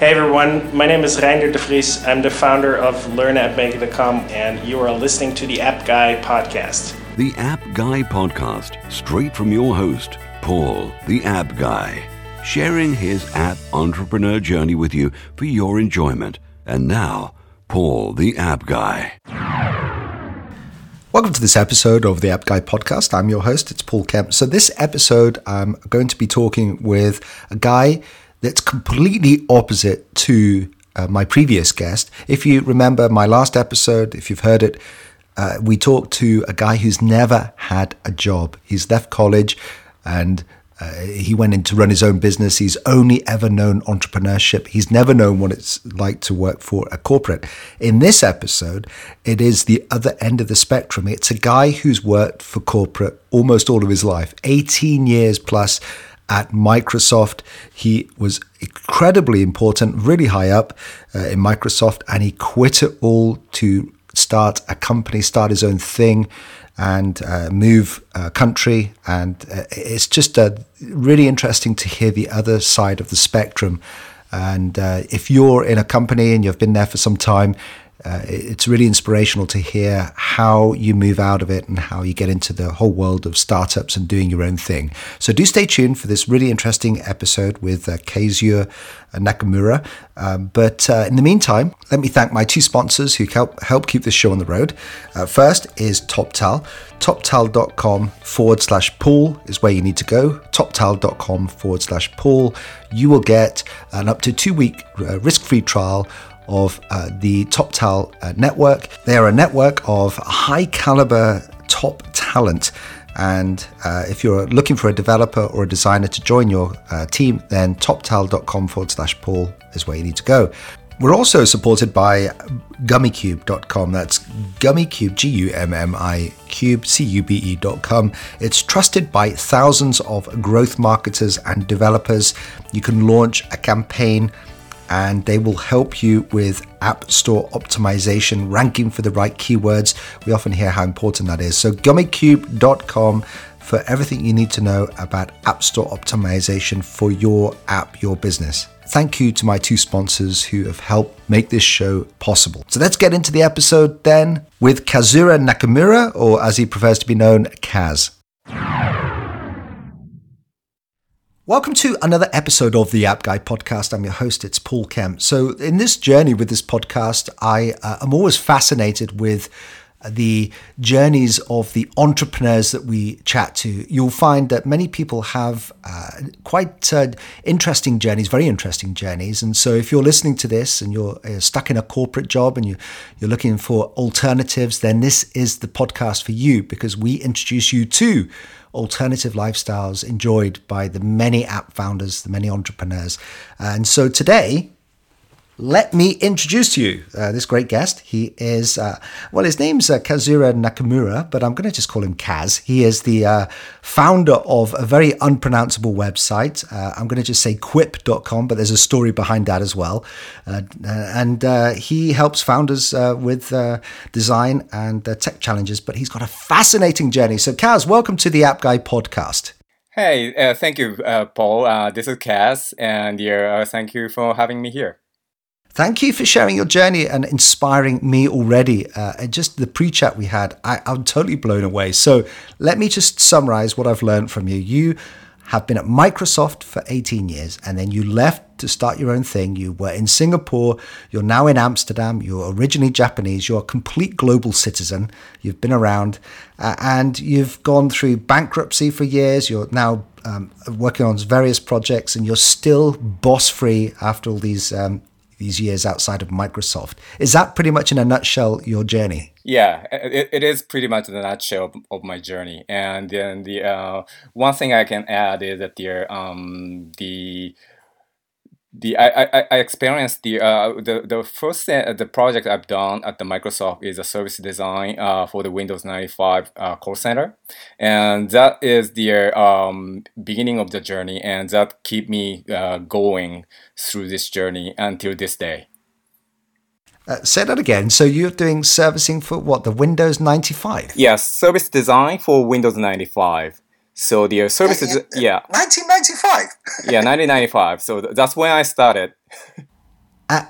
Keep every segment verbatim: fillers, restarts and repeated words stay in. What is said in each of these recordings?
Hey everyone, my name is Reinder de Vries. I'm the founder of Learn App Maker dot com, and you are listening to the App Guy Podcast. The App Guy Podcast, straight from your host, Paul, the App Guy, sharing his app entrepreneur journey with you for your enjoyment. And now, Paul, the App Guy. Welcome to this episode of the App Guy Podcast. I'm your host, it's Paul Kemp. So this episode, I'm going to be talking with a guy that's completely opposite to uh, my previous guest. If you remember my last episode, if you've heard it, uh, we talked to a guy who's never had a job. He's left college and uh, he went in to run his own business. He's only ever known entrepreneurship. He's never known what it's like to work for a corporate. In this episode, it is the other end of the spectrum. It's a guy who's worked for corporate almost all of his life, eighteen years plus, at Microsoft. He was incredibly important, really high up uh, in Microsoft, and he quit it all to start a company, start his own thing, and uh, move uh, country. And uh, it's just uh, really interesting to hear the other side of the spectrum. And uh, if you're in a company and you've been there for some time, uh, it's really inspirational to hear how you move out of it and how you get into the whole world of startups and doing your own thing. So do stay tuned for this really interesting episode with uh, Kazuya Nakamura. Um, but uh, in the meantime, let me thank my two sponsors who help, help keep this show on the road. Uh, first is Toptal. Toptal.com forward slash Paul is where you need to go. Toptal.com forward slash Paul. You will get an up to two week uh, risk-free trial of uh, the Toptal uh, network. They are a network of high caliber top talent. And uh, if you're looking for a developer or a designer to join your uh, team, then toptal.com forward slash Paul is where you need to go. We're also supported by Gummy Cube dot com. That's GummyCube, G U M M I, Cube, C U B E dot com. It's trusted by thousands of growth marketers and developers. You can launch a campaign and they will help you with app store optimization, ranking for the right keywords. We often hear how important that is. So Gummy Cube dot com for everything you need to know about app store optimization for your app, your business. Thank you to my two sponsors who have helped make this show possible. So let's get into the episode then with Kazuya Nakamura, or as he prefers to be known, Kaz. Welcome to another episode of the App Guy Podcast. I'm your host, it's Paul Kemp. So in this journey with this podcast, I uh, am always fascinated with the journeys of the entrepreneurs that we chat to. You'll find that many people have uh, quite uh, interesting journeys, very interesting journeys. And so if you're listening to this and you're uh, stuck in a corporate job and you, you're looking for alternatives, then this is the podcast for you, because we introduce you to alternative lifestyles enjoyed by the many app founders, the many entrepreneurs. And so today, let me introduce to you uh, this great guest. He is, uh, well, his name's uh, Kazuya Nakamura, but I'm going to just call him Kaz. He is the uh, founder of a very unpronounceable website. Uh, I'm going to just say Queuep dot com, but there's a story behind that as well. Uh, and uh, he helps founders uh, with uh, design and uh, tech challenges, but he's got a fascinating journey. So Kaz, welcome to the App Guy Podcast. Hey, uh, thank you, uh, Paul. Uh, this is Kaz, and yeah, uh, thank you for having me here. Thank you for sharing your journey and inspiring me already. Uh, just the pre-chat we had, I, I'm totally blown away. So let me just summarize what I've learned from you. You have been at Microsoft for eighteen years, and then you left to start your own thing. You were in Singapore. You're now in Amsterdam. You're originally Japanese. You're a complete global citizen. You've been around, uh, and you've gone through bankruptcy for years. You're now um, working on various projects, and you're still boss-free after all these um these years outside of Microsoft. Is that pretty much in a nutshell your journey? Yeah, it, it is pretty much the nutshell of my journey. And then the uh, one thing I can add is that the um the the I I, I experienced the uh the the first uh, the project I've done at the Microsoft is a service design uh for the Windows ninety-five uh, call center, and that is the um beginning of the journey, and that keep me uh, going through this journey until this day. Uh, say that again. So you're doing servicing for what, the Windows ninety-five? Yes, service design for Windows ninety-five. So the service, yeah, yeah, yeah. nineteen ninety-five. Yeah, nineteen ninety-five. So that's when I started.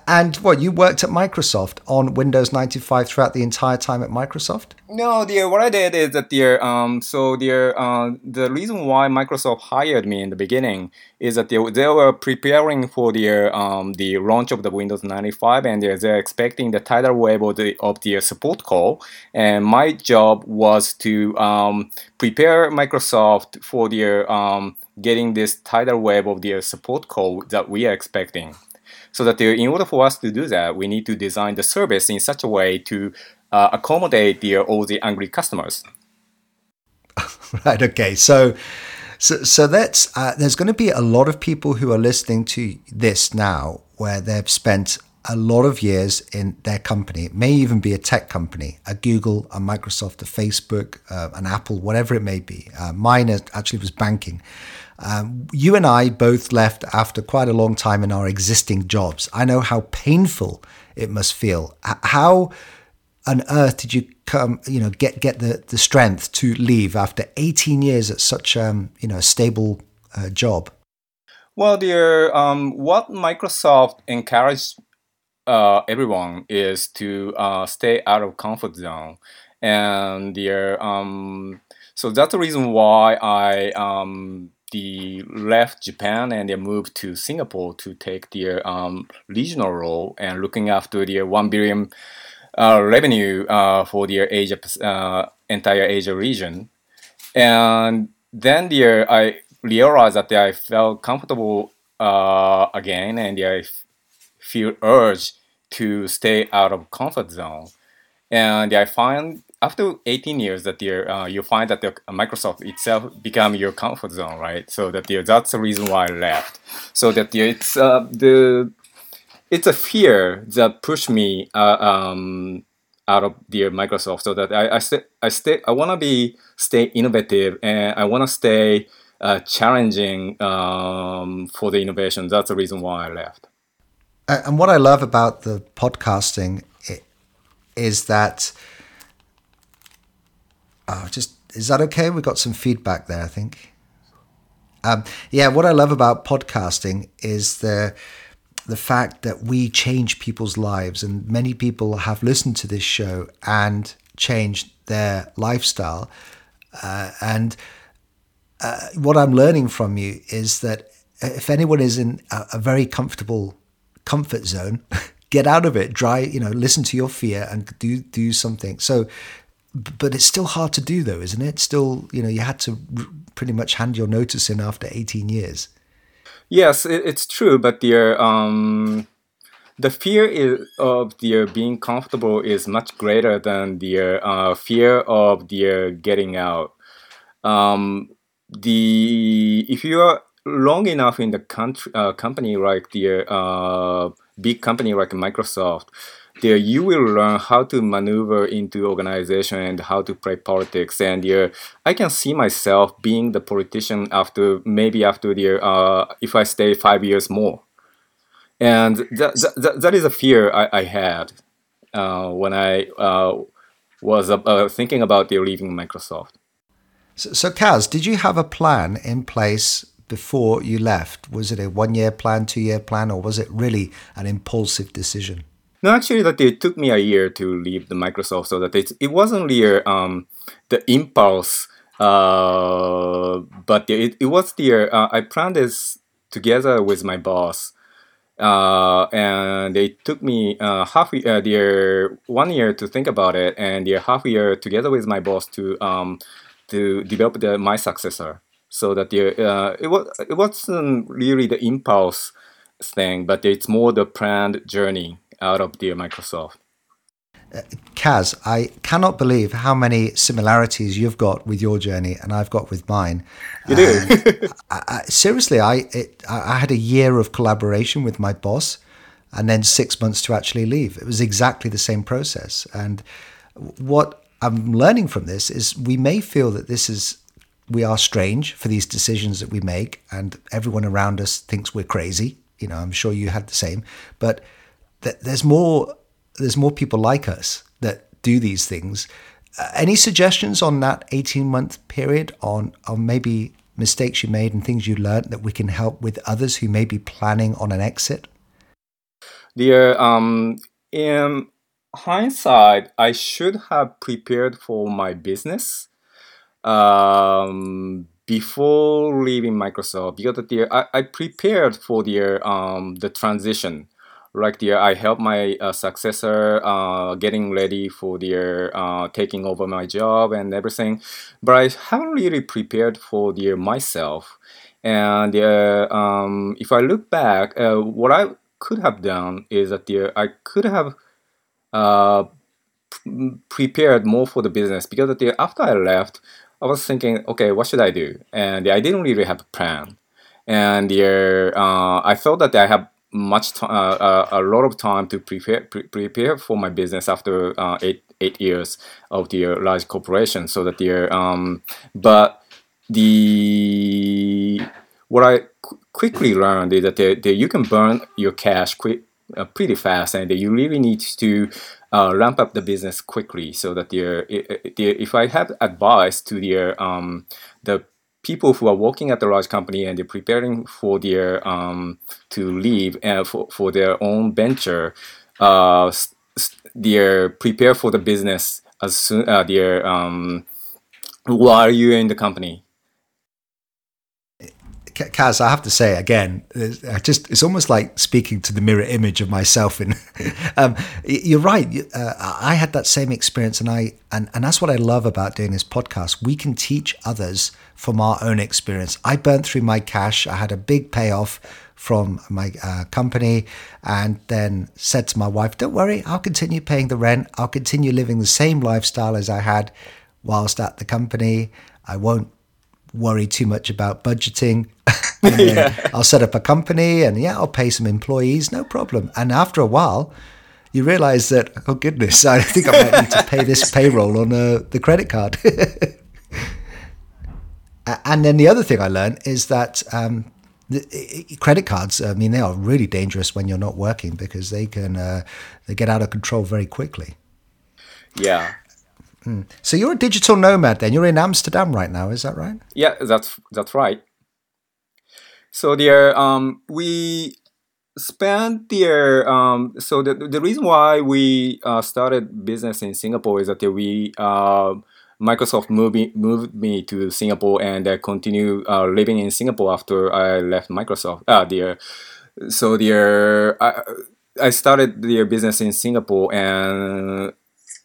And what, you worked at Microsoft on Windows ninety-five throughout the entire time at Microsoft? No, dear. What I did is that, dear, um, so dear, uh, the reason why Microsoft hired me in the beginning is that they, they were preparing for the um the launch of the Windows ninety-five, and they're, they're expecting the tidal wave of the of the support call. And my job was to um prepare Microsoft for the um getting this tidal wave of the support call that we are expecting. So that in order for us to do that, we need to design the service in such a way to uh, accommodate the, all the angry customers. Right. Okay. So, so, so that's uh, there's going to be a lot of people who are listening to this now, where they've spent a lot of years in their company. It may even be a tech company, a Google, a Microsoft, a Facebook, uh, an Apple, whatever it may be. Uh, mine actually was banking. Um, you and I both left after quite a long time in our existing jobs. I know how painful it must feel. How on earth did you come, you know, get get the, the strength to leave after eighteen years at such um, you know, a stable uh, job? Well, dear, um, what Microsoft encouraged uh, everyone is to uh, stay out of comfort zone, and dear, um, so that's the reason why I. Um, They left Japan and they moved to Singapore to take their um, regional role and looking after their one billion uh, revenue uh, for their Asia uh, entire Asia region. And then there I realized that I felt comfortable uh, again, and I feel urge to stay out of comfort zone. And I find. After eighteen years, that uh, you find that the Microsoft itself become your comfort zone, right? So that uh, that's the reason why I left. So that uh, it's uh, the it's a fear that pushed me uh, um, out of the Microsoft. So that I I st- I stay I want to be stay innovative, and I want to stay uh, challenging um, for the innovation. That's the reason why I left. And what I love about the podcasting is that. Oh, just is that okay? We got some feedback there, I think. Um, yeah, what I love about podcasting is the the fact that we change people's lives, and many people have listened to this show and changed their lifestyle. Uh, and uh, what I'm learning from you is that if anyone is in a, a very comfortable comfort zone, get out of it. Try, you know, listen to your fear and do do something. So. But it's still hard to do, though, isn't it? Still, you know, you had to r- pretty much hand your notice in after eighteen years. Yes, it, it's true. But the um, the fear is of the being comfortable is much greater than the uh, fear of the getting out. Um, the if you are long enough in the country, uh, company like the uh, big company like Microsoft. There you will learn how to maneuver into organization and how to play politics. And uh, I can see myself being the politician after maybe after the uh, if I stay five years more. And that that, that is a fear I, I had uh, when I uh, was uh, thinking about the leaving Microsoft. So, so Kaz, did you have a plan in place before you left? Was it a one-year plan, two-year plan, or was it really an impulsive decision? No, actually, that it took me a year to leave the Microsoft, so that it it wasn't the um the impulse, uh, but it it was the uh, I planned this together with my boss, uh, and it took me uh, half uh, the one year to think about it, and the half year together with my boss to um to develop the, my successor, so that the uh, it was it wasn't really the impulse thing, but it's more the planned journey. Out of the Microsoft. Uh, Kaz, I cannot believe how many similarities you've got with your journey and I've got with mine. You do? I, I, seriously, I it, I had a year of collaboration with my boss and then six months to actually leave. It was exactly the same process. And what I'm learning from this is we may feel that this is we are strange for these decisions that we make and everyone around us thinks we're crazy. You know, I'm sure you had the same. But that there's more there's more people like us that do these things. Uh, any suggestions on that eighteen-month period on, on maybe mistakes you made and things you learned that we can help with others who may be planning on an exit? Dear, um, in hindsight, I should have prepared for my business um, before leaving Microsoft, because the, I, I prepared for the, um, the transition. Like there, I helped my uh, successor uh, getting ready for their uh, taking over my job and everything, but I haven't really prepared for their myself. And uh, um, if I look back, uh, what I could have done is that there I could have uh, p- prepared more for the business, because there after I left, I was thinking, okay, what should I do? And I didn't really have a plan. And there, uh, I felt that I have much t- uh, uh, a lot of time to prepare pre- prepare for my business after uh, eight eight years of the large corporation. So that the um but the what I qu- quickly learned is that the, the, you can burn your cash quick uh, pretty fast, and that you really need to uh, ramp up the business quickly. So that the, the if I have advice to the um the people who are working at the large company and they're preparing for their um to leave and for, for their own venture, uh they're prepare for the business as soon uh, they're um while you're in the company. Kaz, I have to say again, I just it's almost like speaking to the mirror image of myself. In um, you're right. Uh, I had that same experience, and I and, and that's what I love about doing this podcast. We can teach others from our own experience. I burnt through my cash. I had a big payoff from my uh, company, and then said to my wife, "Don't worry, I'll continue paying the rent. I'll continue living the same lifestyle as I had whilst at the company. I won't worry too much about budgeting." Yeah. I'll set up a company and yeah, I'll pay some employees, no problem. And after a while, you realize that, oh goodness, I think I might need to pay this payroll on uh, the credit card. And then the other thing I learned is that um, the, credit cards, I mean, they are really dangerous when you're not working, because they can uh, they get out of control very quickly. Yeah. Mm. So you're a digital nomad then. You're in Amsterdam right now, is that right? Yeah, that's that's right. So there, um, we spent there. Um, so the the reason why we uh, started business in Singapore is that we uh, Microsoft moved me, moved me to Singapore, and I continue uh, living in Singapore after I left Microsoft. Ah, there. So there, I I started their business in Singapore, and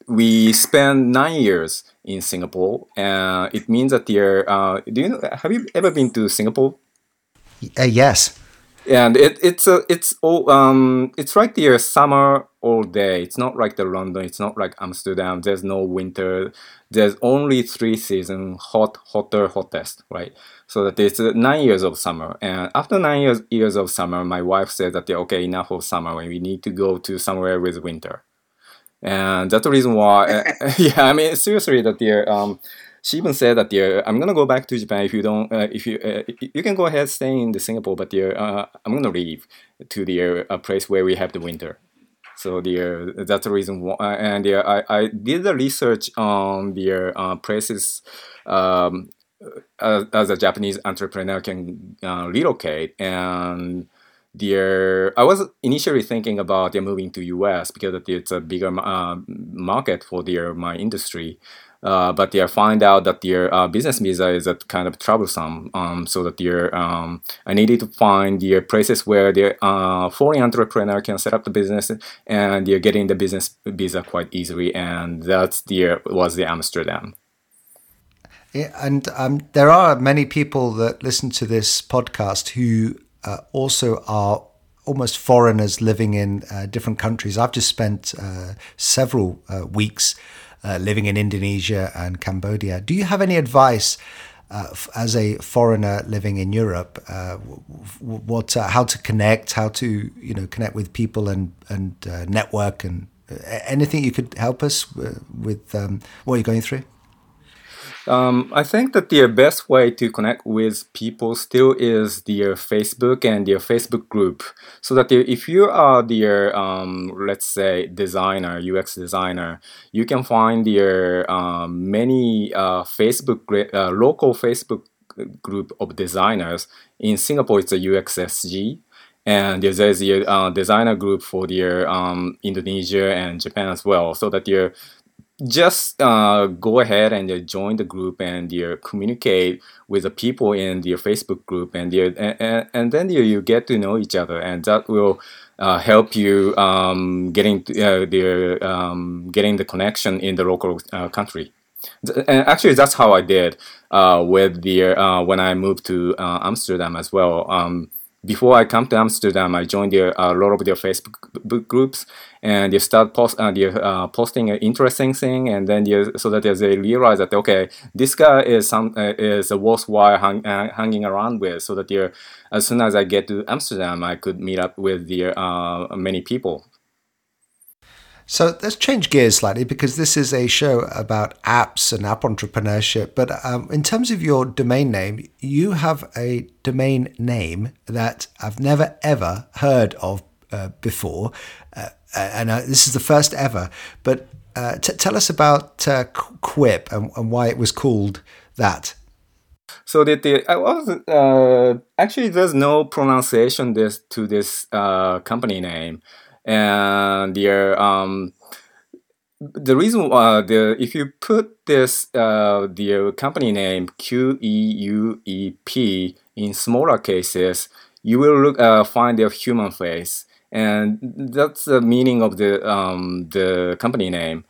we spent nine years in Singapore. And it means that there. Uh, do you know, have you ever been to Singapore? Uh, yes, and it, it's a it's all um it's like the summer all day. It's not like the London. It's not like Amsterdam. There's no winter. There's only three seasons: hot, hotter, hottest. Right. So that it's uh, nine years of summer. And after nine years years of summer, my wife said that they're okay, enough of summer, and we need to go to somewhere with winter. And that's the reason why. Uh, yeah, I mean seriously, that they're um. She even said that yeah, I'm gonna go back to Japan. If you don't, uh, if you uh, you can go ahead stay in the Singapore, but yeah, uh, I'm gonna leave to the uh, place where we have the winter. So the uh, that's the reason why. And yeah, I, I did the research on the uh, places um, as, as a Japanese entrepreneur can uh, relocate. And the I was initially thinking about yeah, moving to U S because it's a bigger uh, market for the my industry. Uh, but they yeah, find out that their uh, business visa is uh, kind of troublesome. Um, so that their um, I needed to find the places where the uh, foreign entrepreneur can set up the business, and they're getting the business visa quite easily. And that's the was the Amsterdam. Yeah, and um, there are many people that listen to this podcast who uh, also are almost foreigners living in uh, different countries. I've just spent uh, several uh, weeks. Uh, living in Indonesia and Cambodia. Do you have any advice uh, f- as a foreigner living in Europe, uh, w- w- what, uh, how to connect, how to you know connect with people and and uh, network, and uh, anything you could help us w- with um, what you're going through? Um, I think that the best way to connect with people still is their Facebook and their Facebook group. So that if you are their, um, let's say, designer, U X designer, you can find their um, many uh, Facebook uh, local Facebook group of designers. In Singapore, it's a U X S G. And there's a uh, designer group for their um, Indonesia and Japan as well, so that you just uh, go ahead and uh, join the group and you communicate with the people in your Facebook group, and you and, and then you, you get to know each other, and that will uh, help you um, getting uh, the um, getting the connection in the local uh, country. And actually, that's how I did uh, with the uh, when I moved to uh, Amsterdam as well. Um, Before I come to Amsterdam, I joined their, uh, a lot of their Facebook groups, and they start post, uh, they're, uh, posting an interesting thing, and then so that they realize that, okay, this guy is some uh, is a worthwhile hang, uh, hanging around with, so that they're, as soon as I get to Amsterdam, I could meet up with their, uh, many people. So let's change gears slightly, because this is a show about apps and app entrepreneurship. But um, in terms of your domain name, you have a domain name that I've never, ever heard of uh, before. Uh, and uh, this is the first ever. But uh, t- tell us about uh, Queuep and, and why it was called that. So that the I was uh, actually there's no pronunciation this to this uh, company name. And the um the reason why uh, the if you put this uh the company name Q E U E P in smaller cases, you will look uh, find their human face, and that's the meaning of the um the company name.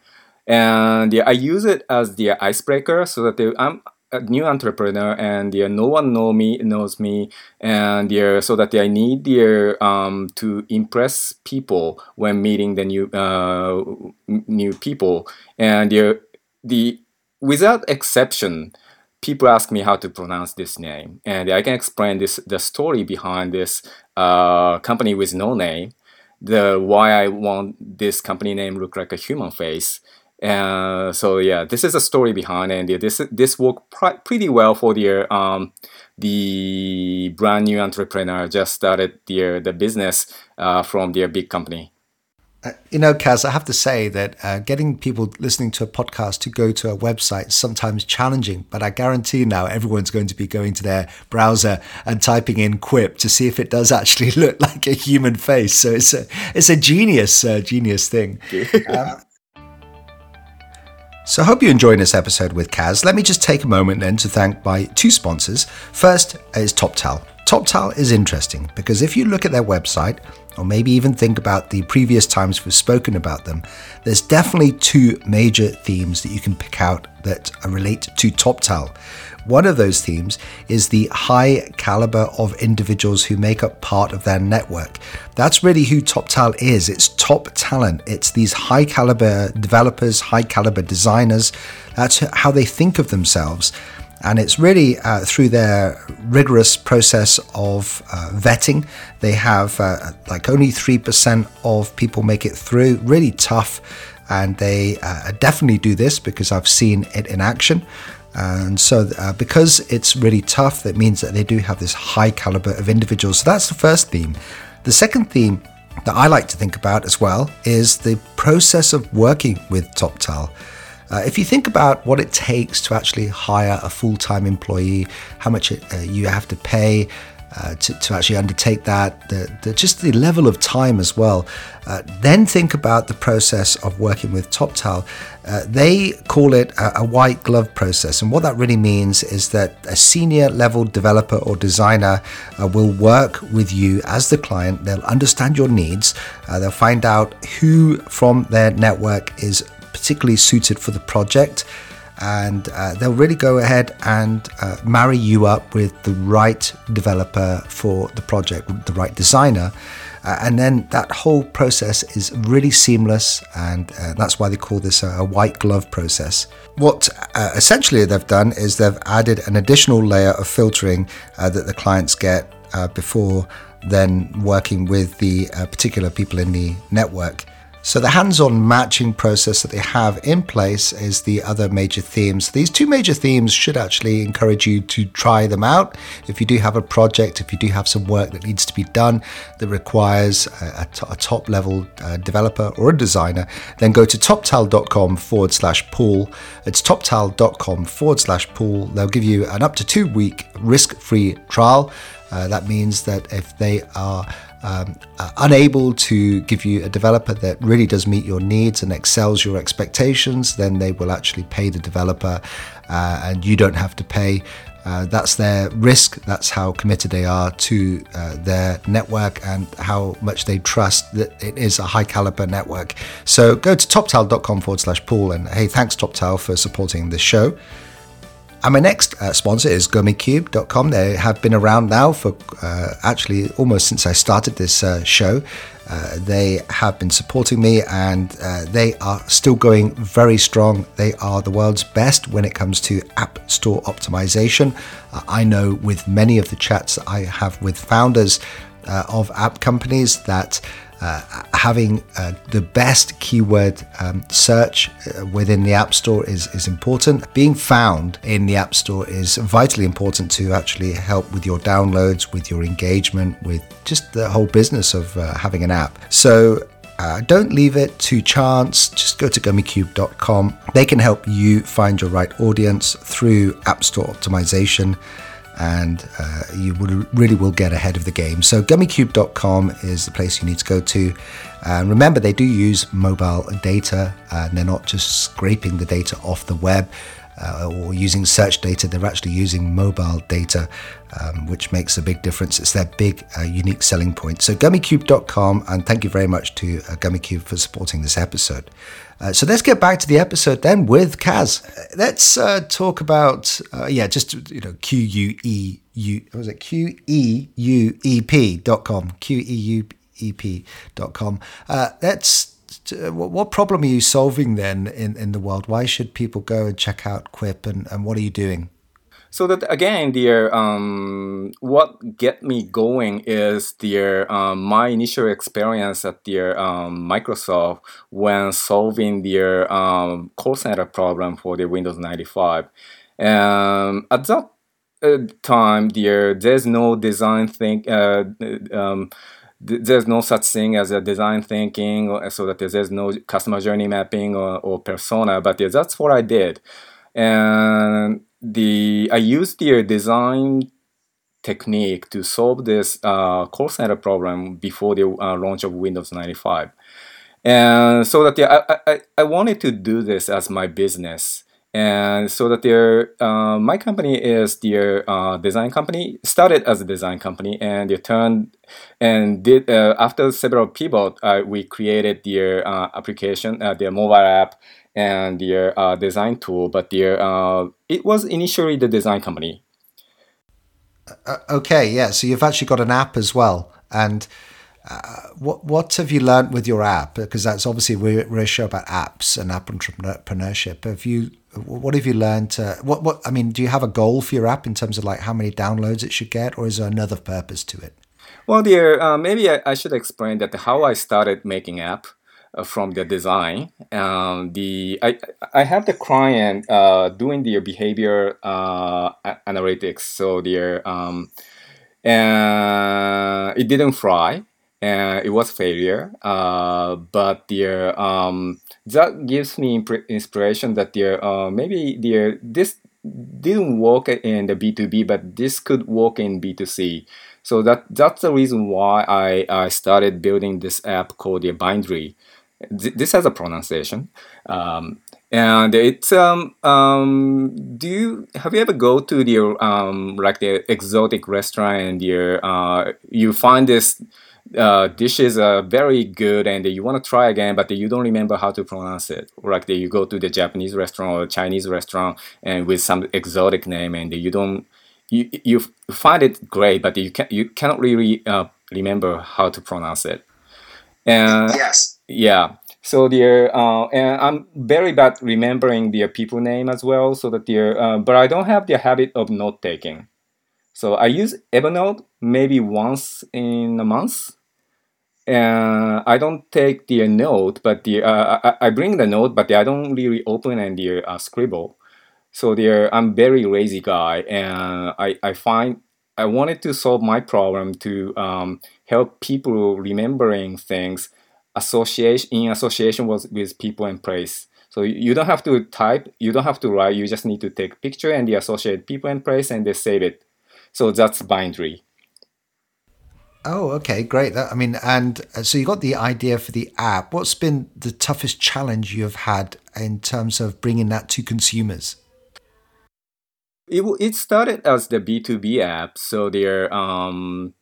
And the, I use it as the icebreaker, so that the, I'm a new entrepreneur, and yeah, no one know me knows me, and yeah, so that I need yeah, um to impress people when meeting the new uh new people, and yeah, the without exception, people ask me how to pronounce this name, and I can explain this the story behind this uh company with no name, the why I want this company name look like a human face. Uh, so yeah, this is a story behind, and yeah, this this worked pr- pretty well for the um the brand new entrepreneur just started the the business uh, from their big company. Uh, you know, Kaz, I have to say that uh, getting people listening to a podcast to go to a website is sometimes challenging, but I guarantee now everyone's going to be going to their browser and typing in Queuep to see if it does actually look like a human face. So it's a it's a genius uh, genius thing. Um, So I hope you enjoyed this episode with Kaz. Let me just take a moment then to thank my two sponsors. First is Toptal. Toptal is interesting because if you look at their website, or maybe even think about the previous times we've spoken about them, there's definitely two major themes that you can pick out that relate to Toptal. One of those themes is the high caliber of individuals who make up part of their network. That's really who Toptal is. It's top talent. It's these high caliber developers, high caliber designers. That's how they think of themselves. And it's really uh, through their rigorous process of uh, vetting. They have uh, like only three percent of people make it through. Really tough. And they uh, definitely do this because I've seen it in action. And so uh, because it's really tough, that means that they do have this high caliber of individuals. So that's the first theme. The second theme that I like to think about as well is the process of working with Toptal. Uh, if you think about what it takes to actually hire a full-time employee, how much it, uh, you have to pay uh, to, to actually undertake that, the, the, just the level of time as well. Uh, then think about the process of working with Toptal. Uh, they call it a, a white glove process. And what that really means is that a senior level developer or designer uh, will work with you as the client. They'll understand your needs. Uh, they'll find out who from their network is particularly suited for the project. And uh, they'll really go ahead and uh, marry you up with the right developer for the project, the right designer. Uh, and then that whole process is really seamless, and uh, that's why they call this a, a white glove process. What uh, essentially they've done is they've added an additional layer of filtering uh, that the clients get uh, before then working with the uh, particular people in the network. So the hands-on matching process that they have in place is the other major themes. These two major themes should actually encourage you to try them out. If you do have a project, if you do have some work that needs to be done that requires a, a top-level uh, developer or a designer, then go to toptal.com forward slash pool. It's toptal.com forward slash pool. They'll give you an up to two-week risk-free trial. Uh, that means that if they are um, unable to give you a developer that really does meet your needs and excels your expectations, then they will actually pay the developer uh, and you don't have to pay. Uh, that's their risk. That's how committed they are to uh, their network and how much they trust that it is a high caliber network. So go to toptal.com forward slash Paul. And hey, thanks Toptal for supporting this show. And my next uh, sponsor is Gummy Cube dot com. They have been around now for uh, actually almost since I started this uh, show. Uh, they have been supporting me and uh, they are still going very strong. They are the world's best when it comes to app store optimization. Uh, I know with many of the chats that I have with founders uh, of app companies that Uh, having uh, the best keyword um, search within the App Store is, is important. Being found in the App Store is vitally important to actually help with your downloads, with your engagement, with just the whole business of uh, having an app. So Uh, don't leave it to chance. Just go to Gummy Cube dot com. They can help you find your right audience through App Store optimization, and uh, you will, really will get ahead of the game. So Gummy Cube dot com is the place you need to go to. And uh, remember, they do use mobile data, uh, and they're not just scraping the data off the web uh, or using search data. They're actually using mobile data, um, which makes a big difference. It's their big, uh, unique selling point. So Gummy Cube dot com, and thank you very much to uh, GummyCube for supporting this episode. Uh, so let's get back to the episode then with Kaz. Let's uh, talk about, uh, yeah, just, you know, Q U E U, was it Q E U E P dot com, Q E U E P dot com. Uh, let's, uh, what problem are you solving then in, in the world? Why should people go and check out Queuep, and, and what are you doing? So that again, dear, um, what get me going is dear, um, my initial experience at dear um, Microsoft when solving their um, call center problem for the Windows ninety-five. Um, at that uh, time, dear, there's no design think. Uh, um, There's no such thing as a design thinking, or, so that there's no customer journey mapping or, or persona. But yeah, that's what I did, and the I used the design technique to solve this uh, call center problem before the uh, launch of Windows ninety-five. And so that yeah, I, I I wanted to do this as my business. And so that their uh, my company is their uh, design company, started as a design company, and they turned and did uh, after several pivots, uh, we created their uh, application, uh, their mobile app, and their uh, design tool. But their uh, it was initially the design company. Uh, okay, yeah. So you've actually got an app as well, and. Uh, what what have you learned with your app? Because that's obviously we're, we're a show about apps and app entrepreneurship. Have you what have you learned? Uh, what what I mean, do you have a goal for your app in terms of like how many downloads it should get, or is there another purpose to it? Well, dear, uh, maybe I, I should explain that how I started making app uh, from the design. Um, the I I have the client uh, doing their behavior uh, analytics, so their um, uh, it didn't fly. And uh, it was failure, uh, but the um, that gives me imp- inspiration that the uh, maybe the this didn't work in the B two B, but this could work in B two C. So that that's the reason why I, I started building this app called the Bindery. Th- this has a pronunciation, um, and it's um um. Do you have you ever go to the um like the exotic restaurant and the uh you find this. Uh, dishes are very good, and you want to try again, but you don't remember how to pronounce it. Like you go to the Japanese restaurant or Chinese restaurant, and with some exotic name, and you don't you you find it great, but you can you cannot really uh, remember how to pronounce it. And yes, yeah. So there, uh, and I'm very bad remembering their people name as well. So that there, uh, but I don't have the habit of note taking. So I use Evernote maybe once in a month. Uh, I don't take the note, but the uh, I, I bring the note, but I don't really open and the uh, scribble. So there, I'm very lazy guy, and I, I find I wanted to solve my problem to um, help people remembering things, association in association with, with people and place. So you don't have to type, you don't have to write. You just need to take picture and the associate people and place, and they save it. So that's Bindery. Oh, okay, great. That, I mean, and so you got the idea for the app. What's been the toughest challenge you've had in terms of bringing that to consumers? It it started as the B two B app, so there um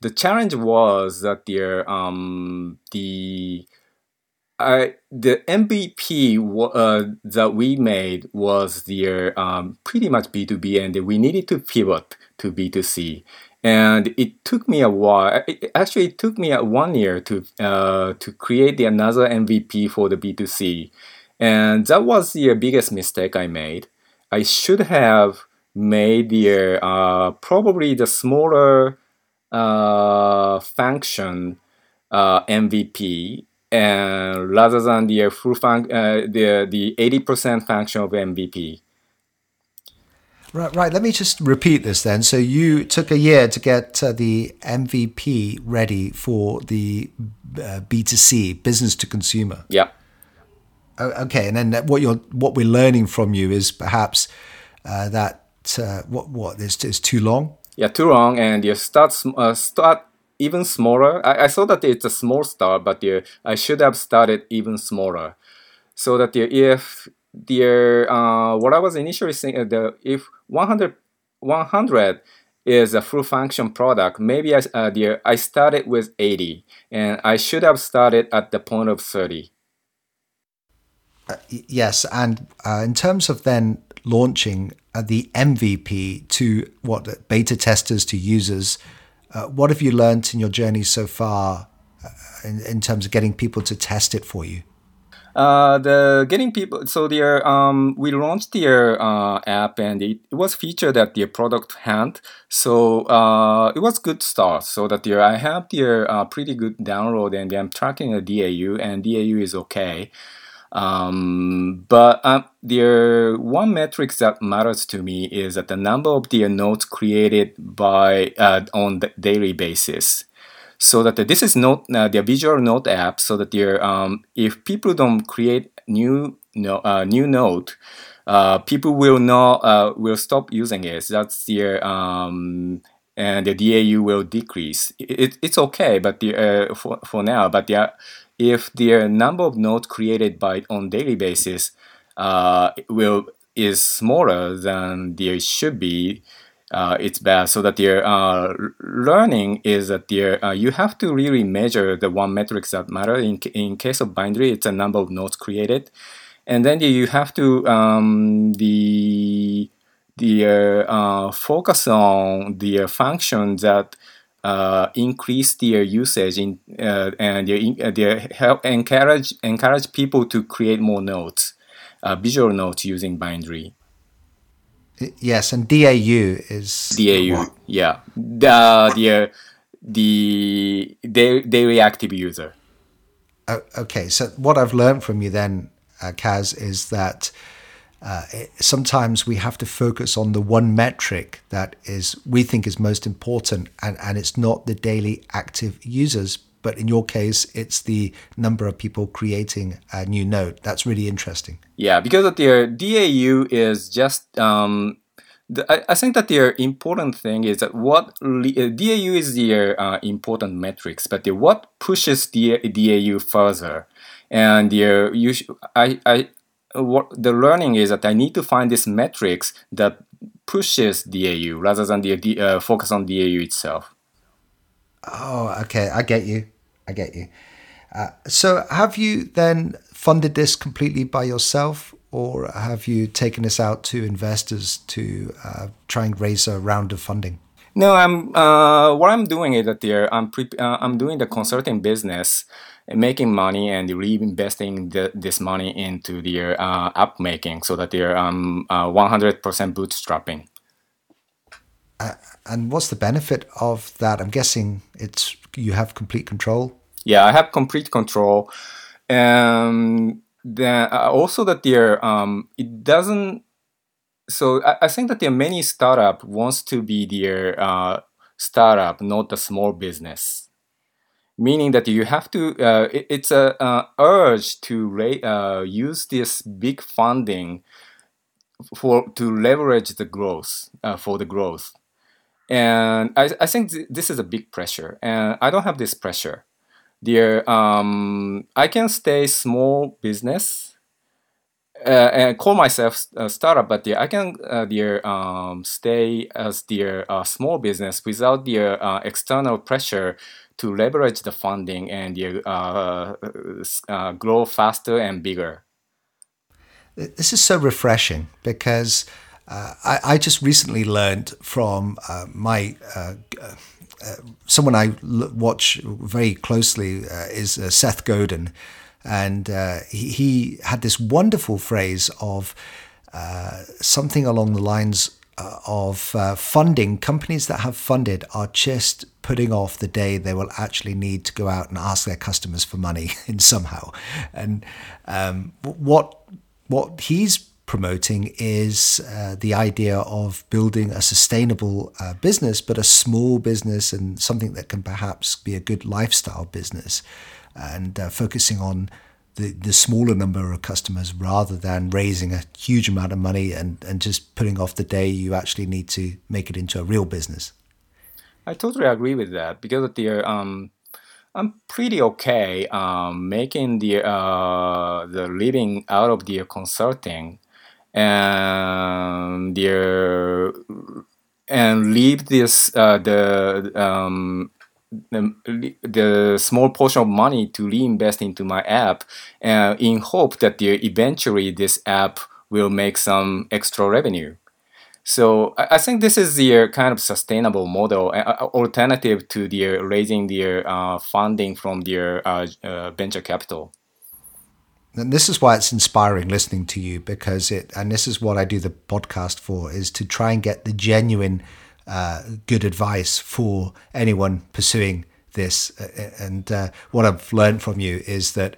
the challenge was that there um the I the M V P uh, that we made was the um pretty much B two B, and we needed to pivot to B two C. And it took me a while. It actually, it took me one year to uh, to create the another M V P for the B two C, and that was the biggest mistake I made. I should have made the uh, probably the smaller uh, function uh, M V P, and rather than the full func- uh, the the eighty percent function of M V P. Right, right. Let me just repeat this then. So you took a year to get uh, the M V P ready for the uh, B two C, business to consumer. Yeah. Oh, okay. And then what you're, what we're learning from you is perhaps uh, that uh, what what is is too long. Yeah, too long, and you start uh, start even smaller. I, I saw that it's a small start, but you, I should have started even smaller, so that you, if there, uh, what I was initially saying, the if one hundred is a full function product, maybe I, uh, there, I started with eighty, and I should have started at the point of thirty. Uh, yes, and uh, in terms of then launching uh, the M V P to what beta testers to users, uh, what have you learned in your journey so far uh, in, in terms of getting people to test it for you? Uh, the getting people, so there, um, we launched their uh, app, and it, it was featured at the product hunt. So uh, it was good start. So that there, I have their uh, pretty good download, and I'm tracking the D A U, and D A U is okay. Um, but uh, there, one metric that matters to me is that the number of their notes created by uh, on the daily basis. So that this is not uh, the visual note app. So that um, if people don't create new no, uh, new note, uh, people will not uh, will stop using it. That's the um, and the D A U will decrease. It, it, it's okay, but the, uh, for for now. But the, if the number of notes created by on daily basis uh, will is smaller than there should be. Uh, it's bad. So that the uh, learning is that the uh, you have to really measure the one metrics that matter. In in case of Bindery, it's a number of notes created, and then you have to um, the the uh, focus on the function that uh, increase their usage in uh, and their, their help encourage encourage people to create more notes, uh, visual notes using Bindery. Yes, and D A U is D A U. What? Yeah, the the the daily the active user. Oh, okay, so what I've learned from you then, uh, Kaz, is that uh, it, sometimes we have to focus on the one metric that is we think is most important, and, and it's not the daily active users, but in your case, it's the number of people creating a new node. That's really interesting. Yeah, because the D A U is just, um, the, I, I think that the important thing is that what uh, D A U is the uh, important metrics, but the, what pushes the D A U further, and the you sh- I I what the learning is that I need to find this metrics that pushes D A U rather than the uh, focus on D A U itself. Oh, okay. I get you. I get you. Uh, so have you then funded this completely by yourself, or have you taken this out to investors to uh, try and raise a round of funding? No, I'm. Uh, what I'm doing is that there, I'm pre- uh, I'm doing the consulting business, making money and reinvesting the, this money into the uh, app making, so that there I'm one hundred percent bootstrapping. Uh, and what's the benefit of that? I'm guessing it's you have complete control. Yeah, I have complete control, and then uh, also that there um, it doesn't. So I, I think that there are many startup wants to be their uh, startup, not a small business. Meaning that you have to. Uh, it, it's a uh, urge to re- uh, use this big funding for to leverage the growth uh, for the growth. And I, I think th this is a big pressure, and I don't have this pressure. There, um, I can stay small business uh, and call myself a startup, but there, I can uh, there, um, stay as their uh, small business without their uh, external pressure to leverage the funding and their, uh, uh, grow faster and bigger. This is so refreshing because Uh, I, I just recently learned from uh, my uh, uh, someone I l watch very closely uh, is uh, Seth Godin, and uh, he, he had this wonderful phrase of uh, something along the lines uh, of uh, funding. Companies that have funded are just putting off the day they will actually need to go out and ask their customers for money in somehow. And um, what what he's promoting is uh, the idea of building a sustainable uh, business, but a small business and something that can perhaps be a good lifestyle business, and uh, focusing on the, the smaller number of customers rather than raising a huge amount of money and, and just putting off the day you actually need to make it into a real business. I totally agree with that, because the, um, I'm pretty okay um, making the, uh, the living out of the consulting, and their and leave this uh, the um the, the small portion of money to reinvest into my app, uh, in hope that the, eventually this app will make some extra revenue. So I, I think this is the kind of sustainable model, uh, alternative to the raising their uh, funding from their uh, uh, venture capital. And this is why it's inspiring listening to you, because it, and this is what I do the podcast for, is to try and get the genuine uh, good advice for anyone pursuing this. And uh, what I've learned from you is that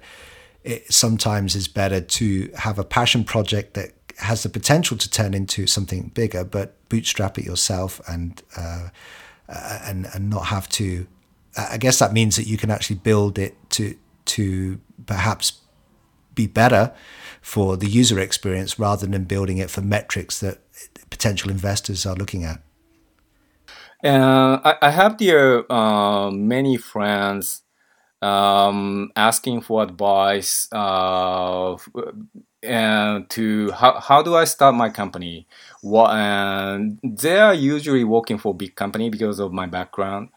it sometimes is better to have a passion project that has the potential to turn into something bigger, but bootstrap it yourself and, uh, and, and not have to, I guess that means that you can actually build it to, to perhaps be better for the user experience rather than building it for metrics that potential investors are looking at. Uh, I, I have the, uh, many friends um, asking for advice uh, and to how, how do I start my company? What, and they are usually working for big company because of my background.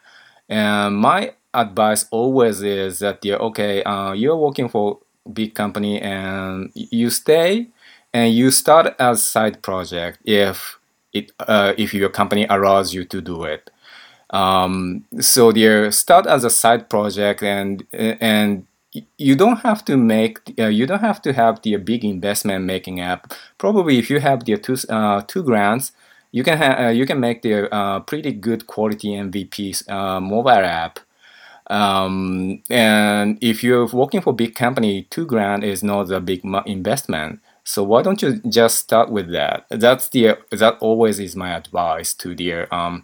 And my advice always is that, yeah, okay, uh, you're working for big company and you stay and you start as side project if it uh, if your company allows you to do it. Um, so there, start as a side project, and and you don't have to make uh, you don't have to have the big investment making app. Probably if you have the two uh, two grants, you can ha uh, you can make the uh, pretty good quality M V P uh, mobile app. Um, and if you're working for a big company, two grand is not a big investment. So why don't you just start with that? That's the, that always is my advice to the, um,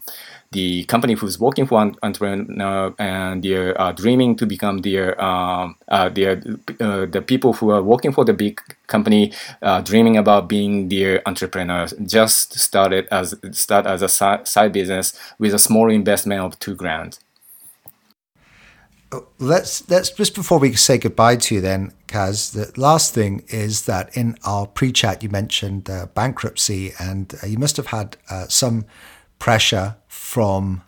the company who's working for an entrepreneur and they're uh, dreaming to become their, um, uh, their, uh, the people who are working for the big company, uh, dreaming about being their entrepreneurs. Just start it as, start as a si side business with a small investment of two grand. Let's, let's just before we say goodbye to you then, Kaz, the last thing is that in our pre-chat you mentioned uh, bankruptcy, and uh, you must have had uh, some pressure from,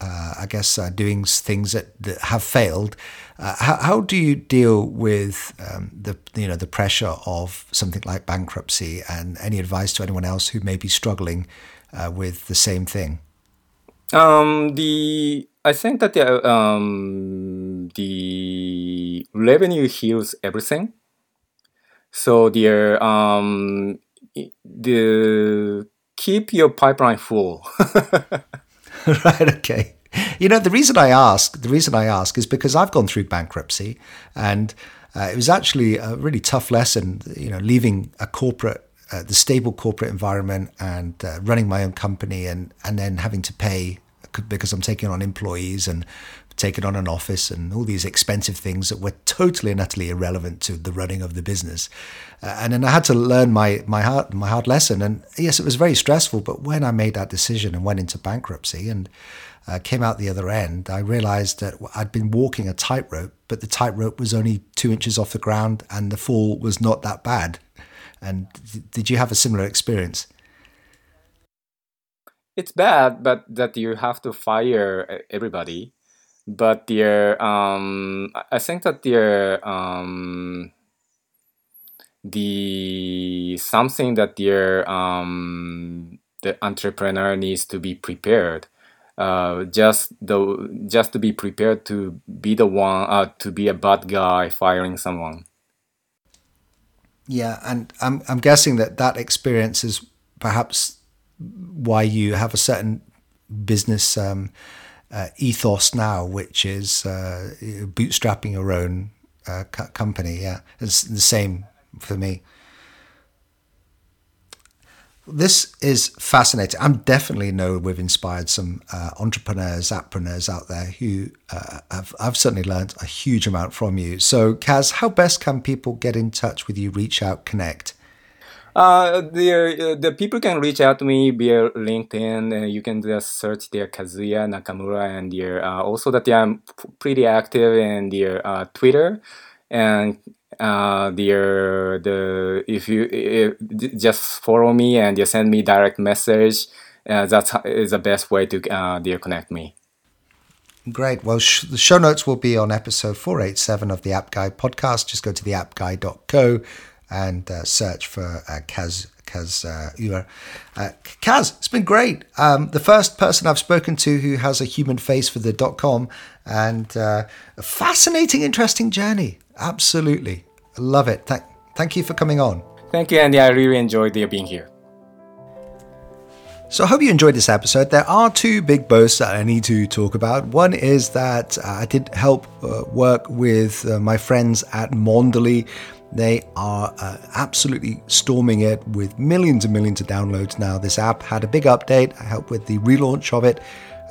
uh, I guess, uh, doing things that, that have failed. Uh, how, how do you deal with um, the, you know, the pressure of something like bankruptcy, and any advice to anyone else who may be struggling uh, with the same thing? Um, the... I think that the, um, the revenue heals everything. So the, um, the keep your pipeline full. Right, okay. You know, the reason I ask, the reason I ask is because I've gone through bankruptcy, and uh, it was actually a really tough lesson, you know, leaving a corporate, uh, the stable corporate environment, and uh, running my own company, and, and then having to pay because I'm taking on employees and taking on an office and all these expensive things that were totally and utterly irrelevant to the running of the business. Uh, and then I had to learn my my hard, my hard lesson. And yes, it was very stressful, but when I made that decision and went into bankruptcy and uh, came out the other end, I realized that I'd been walking a tightrope, but the tightrope was only two inches off the ground and the fall was not that bad. And th- did you have a similar experience? It's bad, but that you have to fire everybody. But the um, I think that the um, the something that the um, the entrepreneur needs to be prepared. Uh, just the just to be prepared to be the one uh, to be a bad guy firing someone. Yeah, and I'm I'm guessing that that experience is perhaps why you have a certain business um, uh, ethos now, which is uh, bootstrapping your own uh, co- company. Yeah, it's the same for me. This is fascinating. I'm definitely know we've inspired some uh, entrepreneurs, appreneurs out there who uh, have, I've certainly learned a huge amount from you. So, Kaz, how best can people get in touch with you, reach out, connect? Uh, the uh, the people can reach out to me via LinkedIn. Uh, you can just search their Kazuya Nakamura, and their, uh, also that I'm pretty active in their uh, Twitter, and uh, their the if you if, just follow me and you send me direct message. Uh, that's is the best way to uh, their connect me. Great. Well, sh- the show notes will be on episode four eighty-seven of the App Guy podcast. Just go to the app guy dot co. and uh, search for uh, Kaz Kaz uh, Uber. Uh, Kaz, it's been great. Um, the first person I've spoken to who has a human face for the .com, and uh, a fascinating, interesting journey. Absolutely. I love it. Th- thank you for coming on. Thank you, Andy. I really enjoyed being here. So I hope you enjoyed this episode. There are two big boasts that I need to talk about. One is that I did help uh, work with uh, my friends at Mondeley. They are uh, absolutely storming it with millions and millions of downloads now. This app had a big update. I helped with the relaunch of it,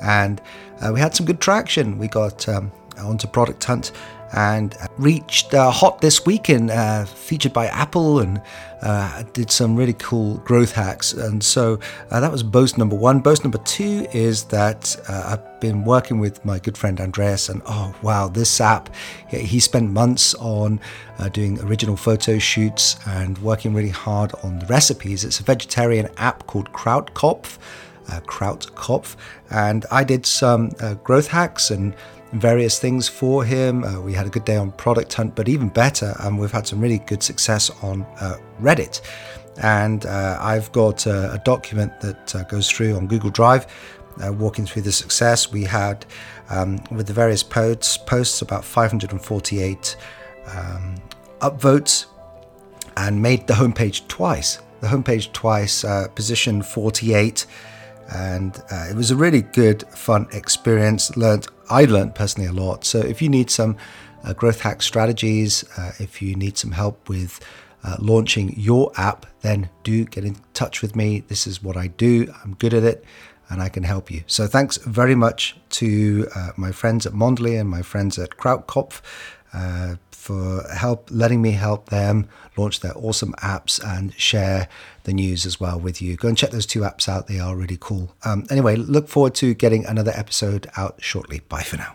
and uh, we had some good traction. We got um, onto Product Hunt and reached uh, hot this week and uh, featured by Apple, and uh, did some really cool growth hacks. And so uh, that was boast number one. Boast number two is that uh, I've been working with my good friend Andreas, and oh wow, this app, he spent months on uh, doing original photo shoots and working really hard on the recipes. It's a vegetarian app called Krautkopf, uh, Krautkopf, and I did some uh, growth hacks and various things for him. Uh, we had a good day on Product Hunt, but even better, um, we've had some really good success on uh, Reddit. And uh, I've got a, a document that uh, goes through on Google Drive, uh, walking through the success we had um, with the various posts, posts about five hundred forty-eight um, upvotes, and made the homepage twice. The homepage twice, uh, position forty-eight. And uh, it was a really good, fun experience. Learned, I learned personally a lot. So if you need some uh, growth hack strategies, uh, if you need some help with uh, launching your app, then do get in touch with me. This is what I do. I'm good at it, and I can help you. So thanks very much to uh, my friends at Mondeley and my friends at Krautkopf uh, for help, letting me help them launch their awesome apps and share the news as well with you. Go and check those two apps out. They are really cool. Um, anyway, look forward to getting another episode out shortly. Bye for now.